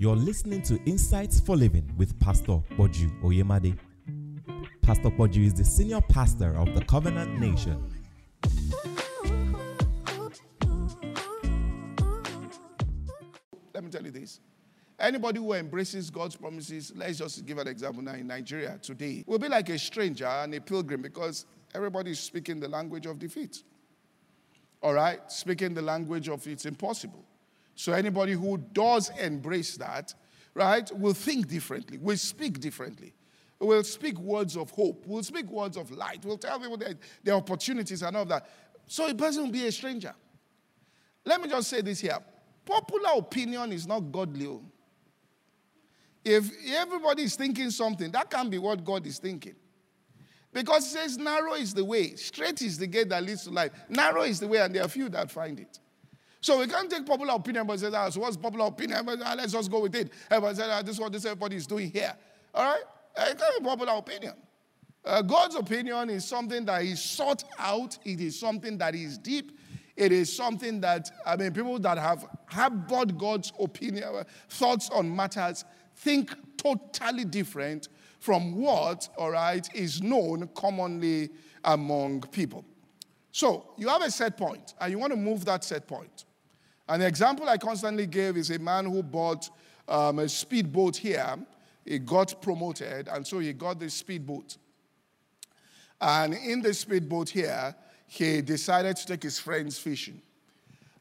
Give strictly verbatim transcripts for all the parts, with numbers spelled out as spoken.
You're listening to Insights for Living with Pastor Bodju Oyemade. Pastor Bodju is the senior pastor of the Covenant Nation. Let me tell you this. Anybody who embraces God's promises, let's just give an example now in Nigeria today, will be like a stranger and a pilgrim because everybody is speaking the language of defeat. All right? Speaking the language of it's impossible. So anybody who does embrace that, right, will think differently, will speak differently, will speak words of hope, will speak words of light, will tell people their, their opportunities and all that. So a person will be a stranger. Let me just say this here. Popular opinion is not godly. If everybody is thinking something, that can't be what God is thinking. Because it says narrow is the way, straight is the gate that leads to life. Narrow is the way and there are few that find it. So we can't take popular opinion, but say, ah, so what's popular opinion? Ah, let's just go with it. Everybody says, ah, this is what this everybody is doing here. All right? It can't be popular opinion. Uh, God's opinion is something that is sought out. It is something that is deep. It is something that, I mean, people that have harbored God's opinion, thoughts on matters, think totally different from what, all right, is known commonly among people. So you have a set point, and you want to move that set point. An example I constantly gave is a man who bought um, a speedboat here. He got promoted, and so he got the speedboat. And in the speedboat here, he decided to take his friends fishing.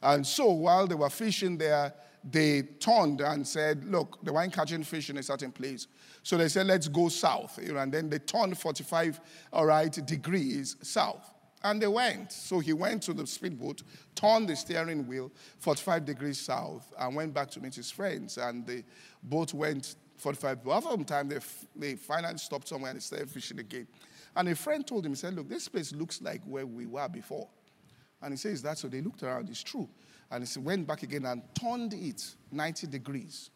And so while they were fishing there, they turned and said, look, they weren't catching fish in a certain place. So they said, let's go south. And then they turned forty-five, all right, degrees south. And they went. So he went to the speedboat, turned the steering wheel forty-five degrees south, and went back to meet his friends. And the boat went forty-five. After some time, they, they finally stopped somewhere and started fishing again. And a friend told him, he said, look, this place looks like where we were before. And he says that, so they looked around, it's true. And he went back again and turned it ninety degrees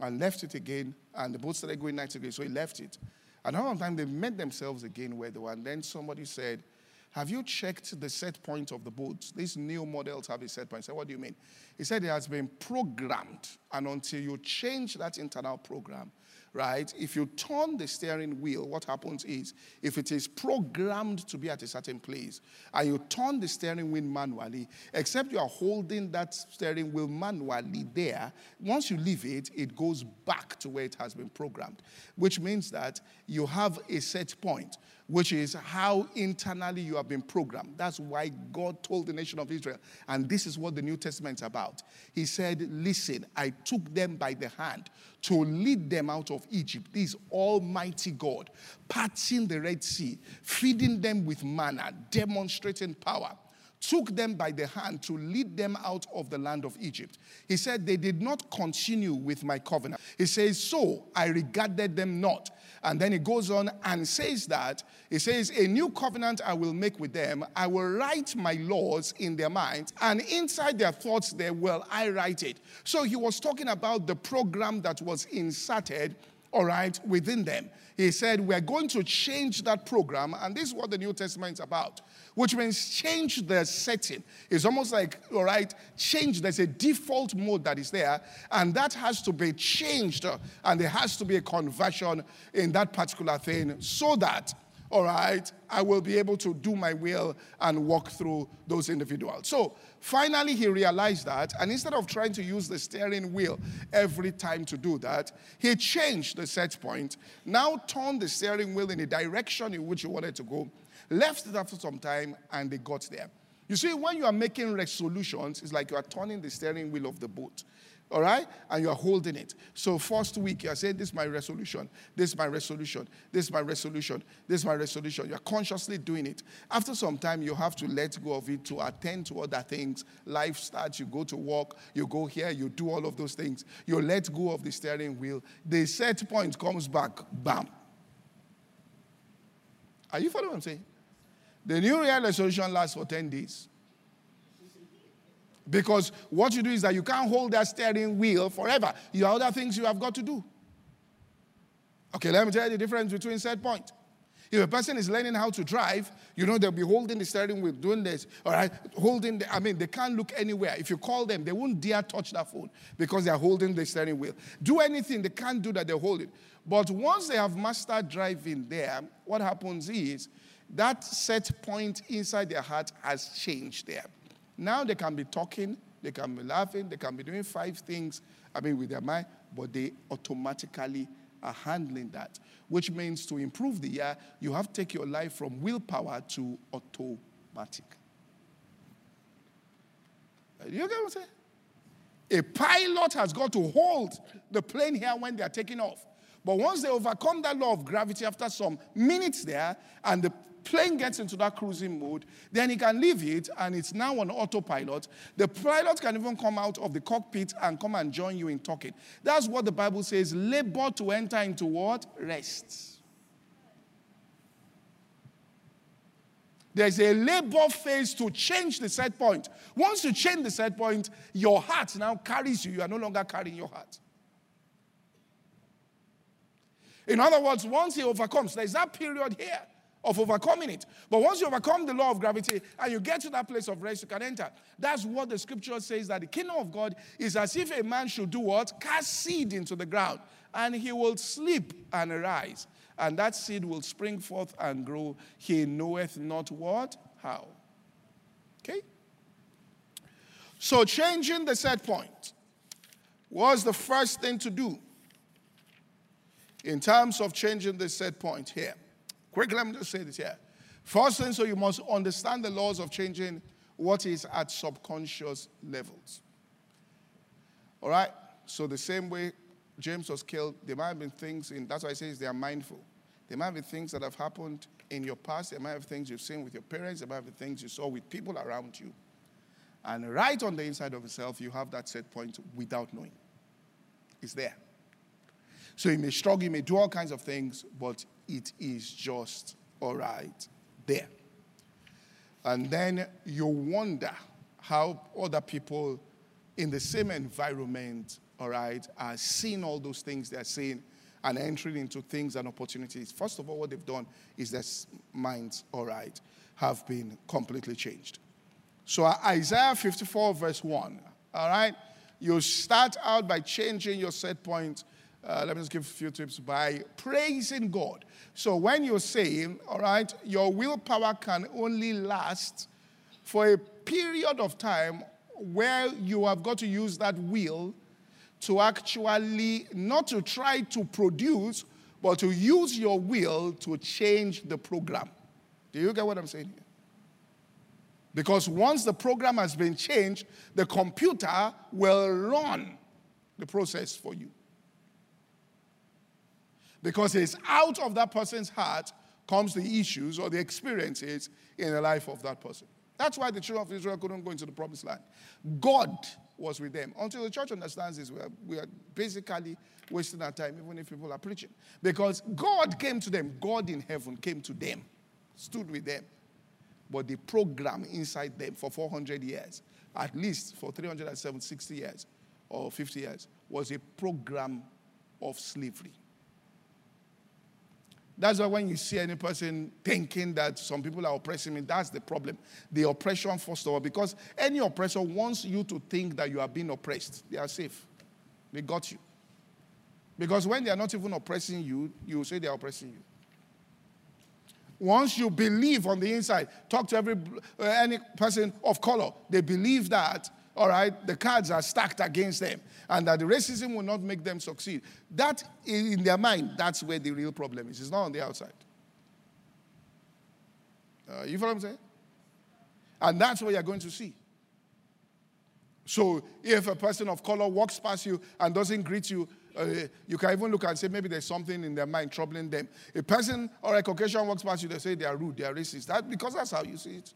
and left it again. And the boat started going ninety degrees, so he left it. And after some time, they met themselves again where they were. And then somebody said, have you checked the set point of the boat? These new models have a set point. I said, what do you mean? He said it has been programmed, and until you change that internal program, right, if you turn the steering wheel, what happens is, if it is programmed to be at a certain place, and you turn the steering wheel manually, except you are holding that steering wheel manually there, once you leave it, it goes back to where it has been programmed, which means that you have a set point, which is how internally you have been programmed. That's why God told the nation of Israel, and this is what the New Testament is about. He said, listen, I took them by the hand to lead them out of Egypt. This almighty God, parting the Red Sea, feeding them with manna, demonstrating power. Took them by the hand to lead them out of the land of Egypt. He said, they did not continue with my covenant. He says, so I regarded them not. And then he goes on and says that, he says, a new covenant I will make with them. I will write my laws in their minds, and inside their thoughts there will I write it. So he was talking about the program that was inserted, all right, within them. He said, we're going to change that program, and this is what the New Testament is about, which means change the setting. It's almost like, all right, change, there's a default mode that is there, and that has to be changed, and there has to be a conversion in that particular thing so that, all right, I will be able to do my will and walk through those individuals. So finally, he realized that, and instead of trying to use the steering wheel every time to do that, he changed the set point, now turned the steering wheel in the direction in which he wanted to go, left it after some time, and they got there. You see, when you are making resolutions, it's like you are turning the steering wheel of the boat. All right? And you are holding it. So first week, you are saying, this is my resolution. This is my resolution. This is my resolution. This is my resolution. You are consciously doing it. After some time, you have to let go of it to attend to other things. Life starts. You go to work. You go here. You do all of those things. You let go of the steering wheel. The set point comes back. Bam. Are you following what I'm saying? The New Year resolution lasts for ten days. Because what you do is that you can't hold that steering wheel forever. You have other things you have got to do. Okay, let me tell you the difference between set point. If a person is learning how to drive, you know, they'll be holding the steering wheel, doing this, all right, holding the, I mean, they can't look anywhere. If you call them, they won't dare touch that phone because they're holding the steering wheel. Do anything, they can't do that, they hold it. But once they have mastered driving there, what happens is that set point inside their heart has changed there. Now they can be talking, they can be laughing, they can be doing five things, I mean, with their mind, but they automatically are handling that, which means to improve the year, you have to take your life from willpower to automatic. Do you get what I'm saying? A pilot has got to hold the plane here when they are taking off. But once they overcome that law of gravity after some minutes there, and the plane gets into that cruising mode, then he can leave it, and it's now on autopilot. The pilot can even come out of the cockpit and come and join you in talking. That's what the Bible says, labor to enter into what? Rest. There's a labor phase to change the set point. Once you change the set point, your heart now carries you. You are no longer carrying your heart. In other words, once he overcomes, there's that period here of overcoming it. But once you overcome the law of gravity and you get to that place of rest, you can enter. That's what the scripture says, that the kingdom of God is as if a man should do what? Cast seed into the ground, and he will sleep and arise. And that seed will spring forth and grow. He knoweth not what? How. Okay? So changing the set point was the first thing to do in terms of changing the set point here. Quick, let me just say this here. First thing, so you must understand the laws of changing what is at subconscious levels. All right? So the same way James was killed, there might have been things in, that's why I say they are mindful. There might have been things that have happened in your past. There might have things you've seen with your parents. There might have been things you saw with people around you. And right on the inside of yourself, you have that set point without knowing. It's there. So you may struggle, you may do all kinds of things, but it is just all right there. And then you wonder how other people in the same environment, all right, are seeing all those things they're seeing and entering into things and opportunities. First of all, what they've done is their minds, all right, have been completely changed. So Isaiah fifty-four verse one, all right, you start out by changing your set point. Uh, let me just give a few tips by praising God. So when you're saying, all right, your willpower can only last for a period of time where you have got to use that will to actually, not to try to produce, but to use your will to change the program. Do you get what I'm saying here? Because once the program has been changed, the computer will run the process for you. Because it's out of that person's heart comes the issues or the experiences in the life of that person. That's why the children of Israel couldn't go into the promised land. God was with them. Until the church understands this, we are, we are basically wasting our time, even if people are preaching. Because God came to them. God in heaven came to them, stood with them. But the program inside them for four hundred years, at least for three hundred sixty years or fifty years, was a program of slavery. That's why when you see any person thinking that some people are oppressing me, that's the problem. The oppression, first of all, because any oppressor wants you to think that you are being oppressed. They are safe. They got you. Because when they are not even oppressing you, you say they are oppressing you. Once you believe on the inside, talk to every uh, any person of color, they believe that, all right, the cards are stacked against them and that the racism will not make them succeed. That, in their mind, that's where the real problem is. It's not on the outside. Uh, you follow what I'm saying? And that's what you're going to see. So if a person of color walks past you and doesn't greet you, uh, you can even look and say maybe there's something in their mind troubling them. A person or a Caucasian walks past you, they say they are rude, they are racist. That, because that's how you see it.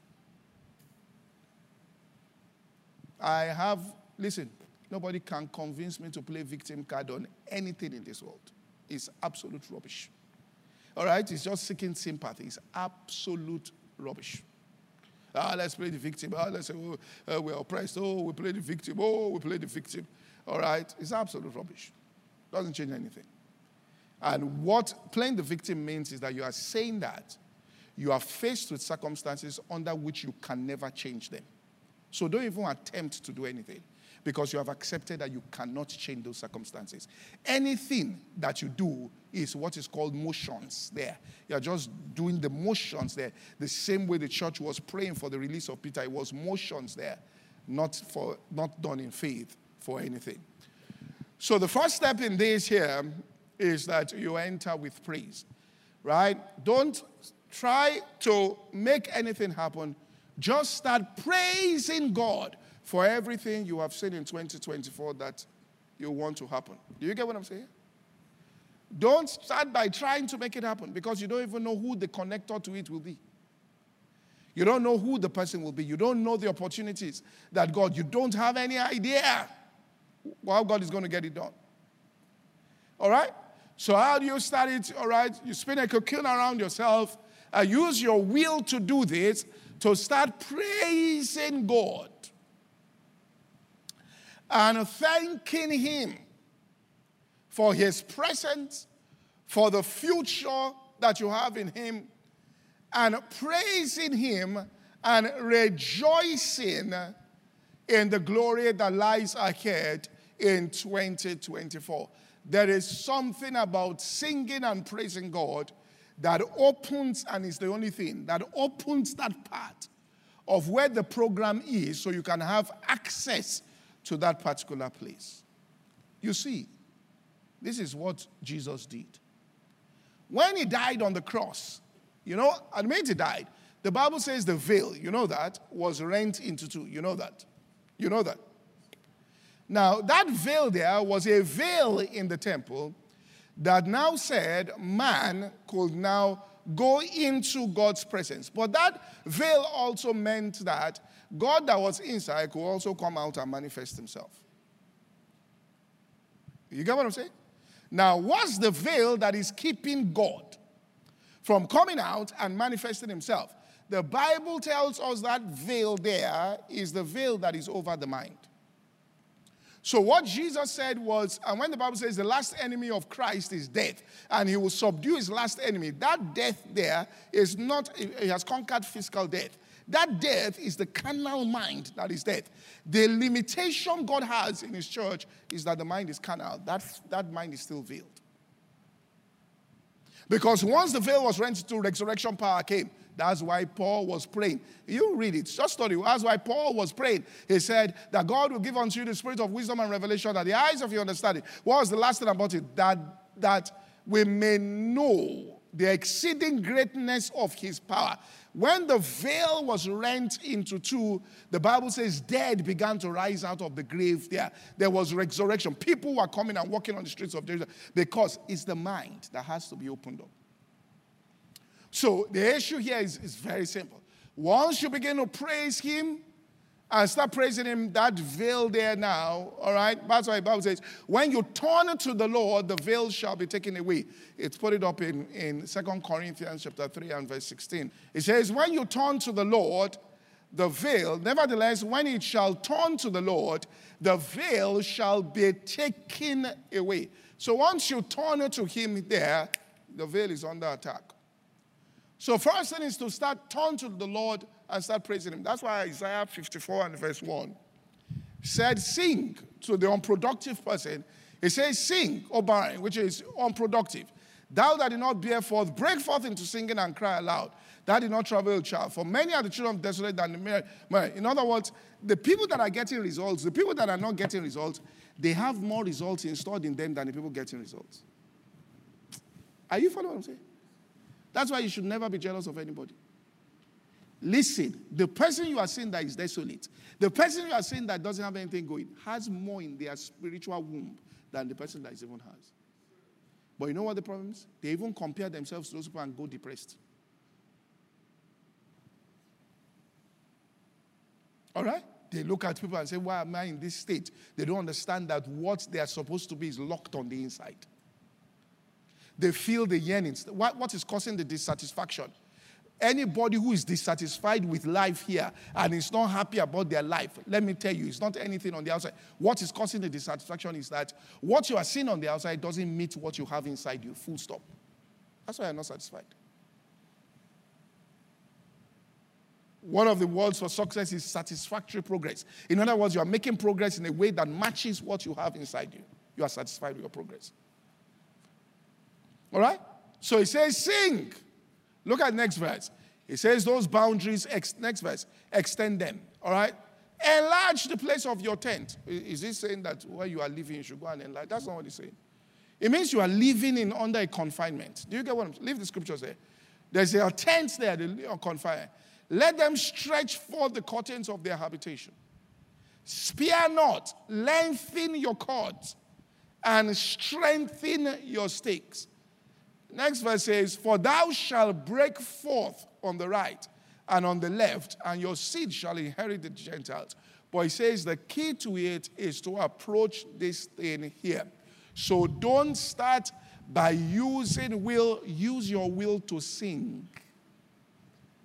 I have, listen, nobody can convince me to play victim card on anything in this world. It's absolute rubbish. All right? It's just seeking sympathy. It's absolute rubbish. Ah, let's play the victim. Ah, let's say oh, uh, we're oppressed. Oh, we play the victim. Oh, we play the victim. All right? It's absolute rubbish. Doesn't change anything. And what playing the victim means is that you are saying that you are faced with circumstances under which you can never change them. So don't even attempt to do anything, because you have accepted that you cannot change those circumstances. Anything that you do is what is called motions there. You're just doing the motions there. The same way the church was praying for the release of Peter, it was motions there, not, for, not done in faith for anything. So the first step in this here is that you enter with praise, right? Don't try to make anything happen. Just start praising God for everything you have seen in twenty twenty-four that you want to happen. Do you get what I'm saying? Don't start by trying to make it happen, because you don't even know who the connector to it will be. You don't know who the person will be. You don't know the opportunities that God, you don't have any idea how God is going to get it done. All right? So how do you start it? All right? You spin a cocoon around yourself and use your will to do this, to start praising God and thanking Him for His presence, for the future that you have in Him, and praising Him and rejoicing in the glory that lies ahead in twenty twenty-four. There is something about singing and praising God that opens, and it's the only thing, that opens that part of where the program is, so you can have access to that particular place. You see, this is what Jesus did. When He died on the cross, you know, admit He died. The Bible says the veil, you know that, was rent into two. You know that. You know that. Now, that veil there was a veil in the temple that now said man could now go into God's presence. But that veil also meant that God that was inside could also come out and manifest Himself. You get what I'm saying? Now, what's the veil that is keeping God from coming out and manifesting Himself? The Bible tells us that veil there is the veil that is over the mind. So what Jesus said was, and when the Bible says the last enemy of Christ is death, and He will subdue His last enemy, that death there is not, He has conquered physical death. That death is the carnal mind that is death. The limitation God has in His church is that the mind is carnal. That, that mind is still veiled. Because once the veil was rent to resurrection power came. That's why Paul was praying. You read it. Just study. That's why Paul was praying. He said that God will give unto you the spirit of wisdom and revelation, that the eyes of your understanding. What was the last thing about it? That, that we may know the exceeding greatness of His power. When the veil was rent into two, the Bible says dead began to rise out of the grave there. There was resurrection. People were coming and walking on the streets of Jerusalem, because it's the mind that has to be opened up. So the issue here is, is very simple. Once you begin to praise Him and start praising Him, that veil there now, all right? That's why the Bible says, when you turn to the Lord, the veil shall be taken away. It's put it up in, in Second Corinthians chapter three and verse sixteen. It says, when you turn to the Lord, the veil, nevertheless, when it shall turn to the Lord, the veil shall be taken away. So once you turn to Him there, the veil is under attack. So first thing is to start turn to the Lord and start praising Him. That's why Isaiah fifty-four and verse one said, sing to the unproductive person. It says, sing, O barren, which is unproductive. Thou that did not bear forth, break forth into singing and cry aloud. Thou did not travail, child. For many are the children of desolate and the married. In other words, the people that are getting results, the people that are not getting results, they have more results installed in them than the people getting results. Are you following what I'm saying? That's why you should never be jealous of anybody. Listen, the person you are seeing that is desolate, the person you are seeing that doesn't have anything going, has more in their spiritual womb than the person that is even has. But you know what the problem is? They even compare themselves to those people and go depressed. All right? They look at people and say, why am I in this state? They don't understand that what they are supposed to be is locked on the inside. They feel the yearnings. What, what is causing the dissatisfaction? Anybody who is dissatisfied with life here and is not happy about their life, let me tell you, it's not anything on the outside. What is causing the dissatisfaction is that what you are seeing on the outside doesn't meet what you have inside you, full stop. That's why you're not satisfied. One of the words for success is satisfactory progress. In other words, you are making progress in a way that matches what you have inside you. You are satisfied with your progress. All right? So he says, sing. Look at next verse. He says, those boundaries, ex next verse, extend them. All right? Enlarge the place of your tent. Is this saying that where you are living, you should go and enlarge? That's not what he's saying. It means you are living in under a confinement. Do you get what I'm saying? Leave the scriptures there. There's your tents there, your confinement. Let them stretch forth the curtains of their habitation. Spare not, lengthen your cords, and strengthen your stakes. Next verse says, for thou shalt break forth on the right and on the left, and your seed shall inherit the Gentiles. But he says the key to it is to approach this thing here. So don't start by using will, use your will to sing.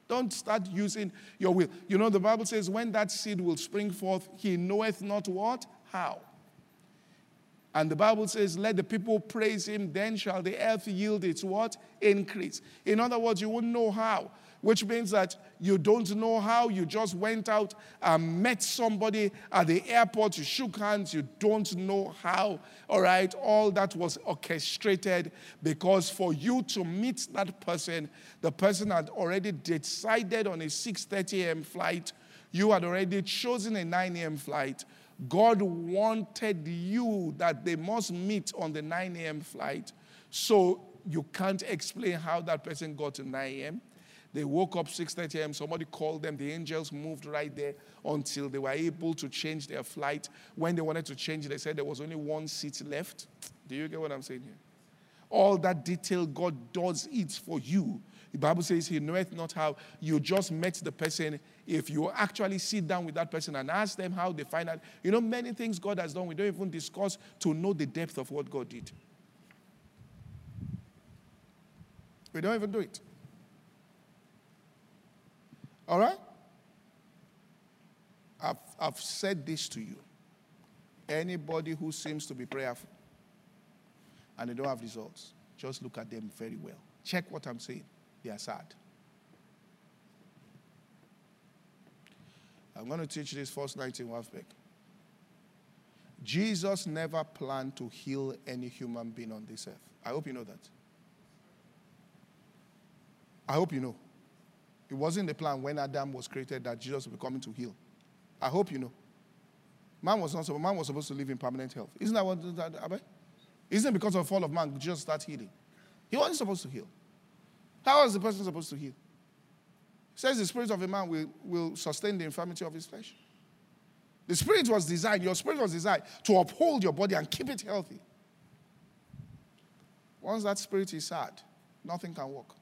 Don't start using your will. You know, the Bible says, when that seed will spring forth, he knoweth not what, how. And the Bible says, let the people praise him, then shall the earth yield its what? Increase. In other words, you won't know how, which means that you don't know how. You just went out and met somebody at the airport. You shook hands. You don't know how, all right? All that was orchestrated because for you to meet that person, the person had already decided on a six thirty a m flight. You had already chosen a nine a m flight. God wanted you that they must meet on the nine a m flight. So you can't explain how that person got to nine a m They woke up six thirty a m Somebody called them. The angels moved right there until they were able to change their flight. When they wanted to change it, they said there was only one seat left. Do you get what I'm saying here? All that detail, God does it for you. The Bible says he knoweth not how. You just met the person. If you actually sit down with that person and ask them how they find out, you know, many things God has done, we don't even discuss to know the depth of what God did. We don't even do it. All right? I've, I've said this to you. Anybody who seems to be prayerful and they don't have results, just look at them very well. Check what I'm saying. They are sad. I'm going to teach this first night in Wafbeck. Jesus never planned to heal any human being on this earth. I hope you know that. I hope you know. It wasn't the plan when Adam was created that Jesus would be coming to heal. I hope you know. Man was, not, man was supposed to live in permanent health. Isn't that what that happened? Isn't it because of the fall of man, Jesus started healing? He wasn't supposed to heal. How was the person supposed to heal? It says the spirit of a man will, will sustain the infirmity of his flesh. The spirit was designed, your spirit was designed to uphold your body and keep it healthy. Once that spirit is sad, nothing can work.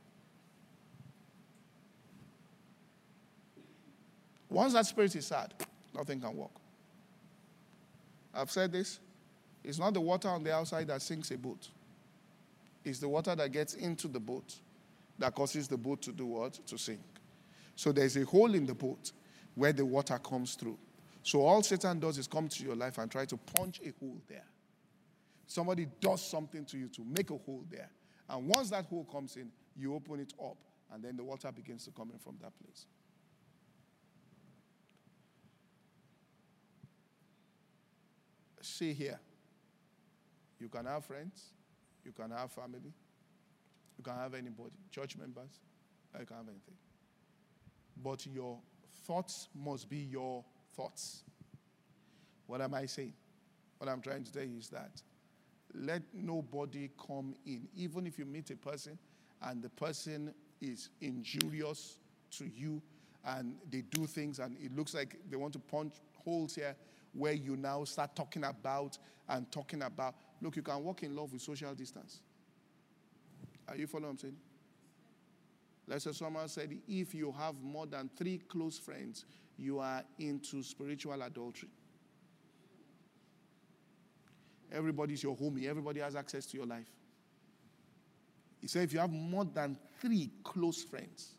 Once that spirit is sad, nothing can work. I've said this. It's not the water on the outside that sinks a boat. It's the water that gets into the boat that causes the boat to do what? To sink. So there's a hole in the boat where the water comes through. So all Satan does is come to your life and try to punch a hole there. Somebody does something to you to make a hole there. And once that hole comes in, you open it up, and then the water begins to come in from that place. See here, you can have friends, you can have family, you can have anybody, church members, you can have anything. But your thoughts must be your thoughts. What am I saying? What I'm trying to tell you is that let nobody come in. Even if you meet a person and the person is injurious to you and they do things and it looks like they want to punch holes here, where you now start talking about and talking about. Look, you can walk in love with social distance. Are you following what I'm saying? Lester Sumrall said, if you have more than three close friends, you are into spiritual adultery. Everybody's your homie. Everybody has access to your life. He said, if you have more than three close friends,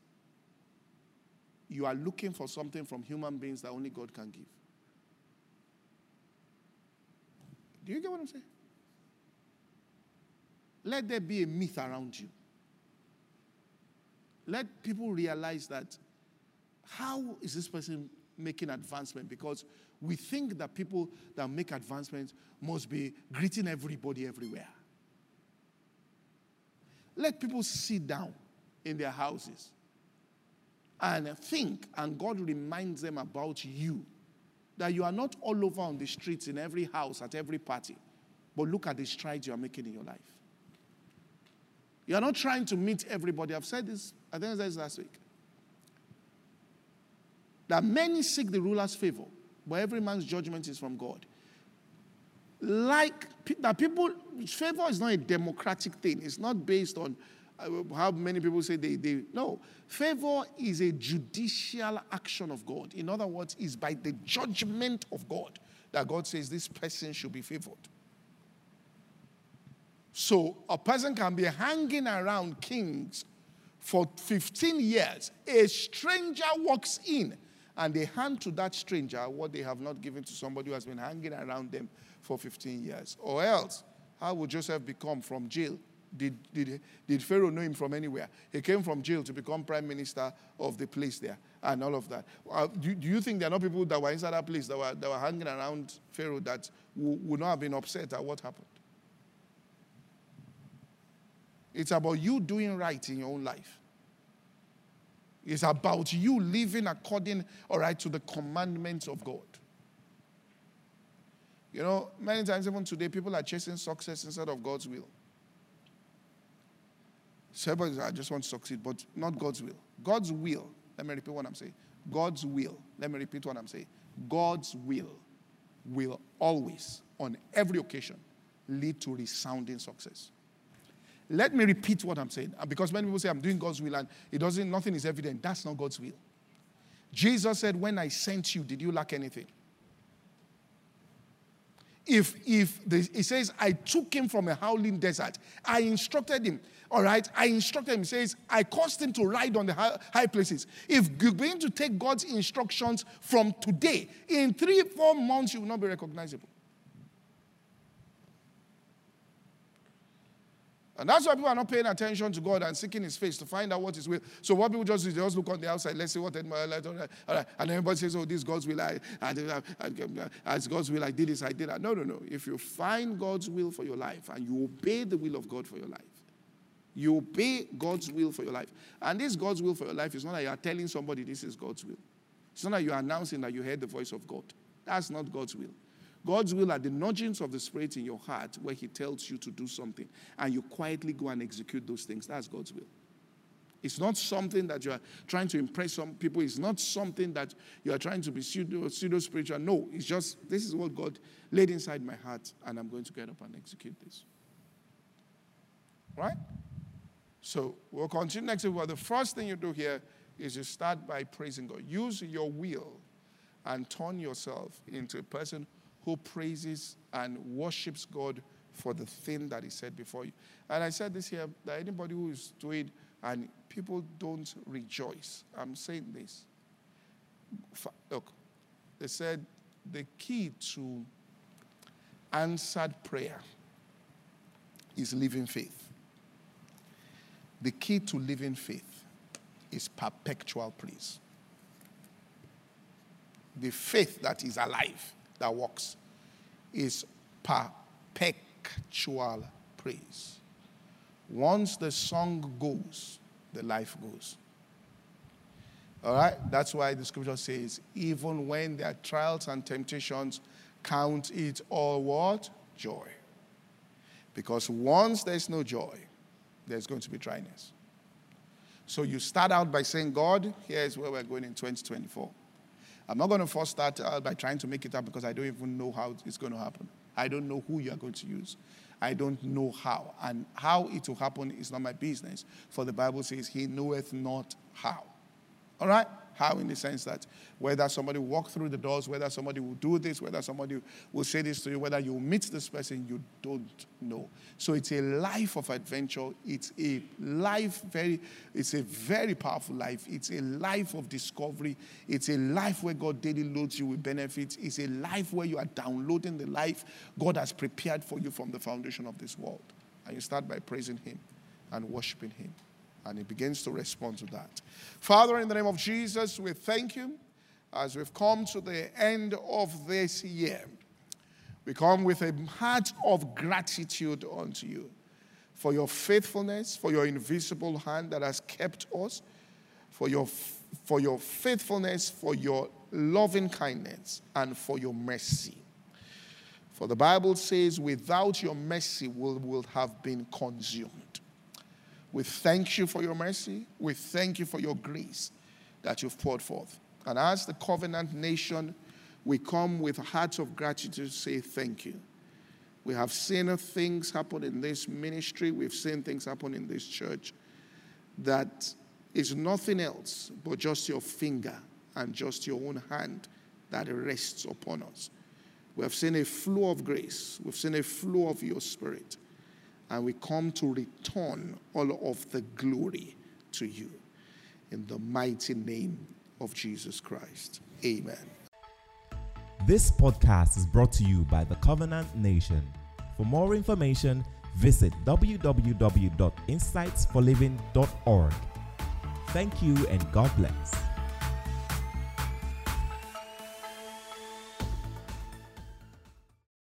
you are looking for something from human beings that only God can give. Do you get what I'm saying? Let there be a myth around you. Let people realize that how is this person making advancement? Because we think that people that make advancements must be greeting everybody everywhere. Let people sit down in their houses and think, and God reminds them about you, that you are not all over on the streets, in every house, at every party, but look at the strides you are making in your life. You are not trying to meet everybody. I've said this, I think I said this last week. That many seek the ruler's favor, but every man's judgment is from God. Like that people, favor is not a democratic thing. It's not based on how many people say they, they, no. Favor is a judicial action of God. In other words, it's by the judgment of God that God says this person should be favored. So a person can be hanging around kings for fifteen years. A stranger walks in and they hand to that stranger what they have not given to somebody who has been hanging around them for fifteen years. Or else, how would Joseph become from jail? Did, did, did Pharaoh know him from anywhere? He came from jail to become prime minister of the place there and all of that. Uh, do, do you think there are not people that were inside that place that were, that were hanging around Pharaoh that w- would not have been upset at what happened? It's about you doing right in your own life. It's about you living according, all right, to the commandments of God. You know, many times, even today, people are chasing success instead of God's will. Somebody says, I just want to succeed, but not God's will. God's will, let me repeat what I'm saying. God's will, let me repeat what I'm saying. God's will will always, on every occasion, lead to resounding success. Let me repeat what I'm saying. Because many people say, I'm doing God's will and it doesn't, nothing is evident. That's not God's will. Jesus said, when I sent you, did you lack anything? If, if the, it says, I took him from a howling desert. I instructed him. All right? I instructed him. It says, I caused him to ride on the high, high places. If you're going to take God's instructions from today, in three, four months, you will not be recognizable. And that's why people are not paying attention to God and seeking his face to find out what his will. So what people just do is they just look on the outside. Let's see what in my life. And everybody says, oh, this is God's will. I, I, I, I, as God's will, I did this, I did that. No, no, no. If you find God's will for your life and you obey the will of God for your life, you obey God's will for your life. And this God's will for your life is not that you are telling somebody this is God's will. It's not that you are announcing that you heard the voice of God. That's not God's will. God's will are the nudgings of the Spirit in your heart where he tells you to do something and you quietly go and execute those things. That's God's will. It's not something that you are trying to impress some people. It's not something that you are trying to be pseudo, pseudo spiritual. No, it's just this is what God laid inside my heart and I'm going to get up and execute this. Right? So we'll continue next week. Well, the first thing you do here is you start by praising God. Use your will and turn yourself into a person who praises and worships God for the thing that he said before you. And I said this here, that anybody who is doing and people don't rejoice. I'm saying this. Look, they said the key to answered prayer is living faith. The key to living faith is perpetual praise. The faith that is alive, that works, is perpetual praise. Once the song goes, the life goes. All right? That's why the scripture says, even when there are trials and temptations, count it all what? Joy. Because once there's no joy, there's going to be dryness. So you start out by saying, God, here's where we're going in twenty twenty-four. I'm not going to first start out by trying to make it up because I don't even know how it's going to happen. I don't know who you are going to use. I don't know how. And how it will happen is not my business. For the Bible says, he knoweth not how. All right? How? In the sense that whether somebody walk through the doors, whether somebody will do this, whether somebody will say this to you, whether you meet this person, you don't know. So it's a life of adventure. It's a life very, it's a very powerful life. It's a life of discovery. It's a life where God daily loads you with benefits. It's a life where you are downloading the life God has prepared for you from the foundation of this world. And you start by praising him and worshiping him. And he begins to respond to that. Father, in the name of Jesus, we thank you as we've come to the end of this year. We come with a heart of gratitude unto you for your faithfulness, for your invisible hand that has kept us, for your, for your faithfulness, for your loving kindness, and for your mercy. For the Bible says, without your mercy, we will have been consumed. We thank you for your mercy. We thank you for your grace that you've poured forth. And as the covenant nation, we come with hearts of gratitude to say thank you. We have seen things happen in this ministry. We've seen things happen in this church that is nothing else but just your finger and just your own hand that rests upon us. We have seen a flow of grace. We've seen a flow of your spirit. And we come to return all of the glory to you. In the mighty name of Jesus Christ. Amen. This podcast is brought to you by the Covenant Nation. For more information, visit w w w dot insights for living dot org. Thank you and God bless.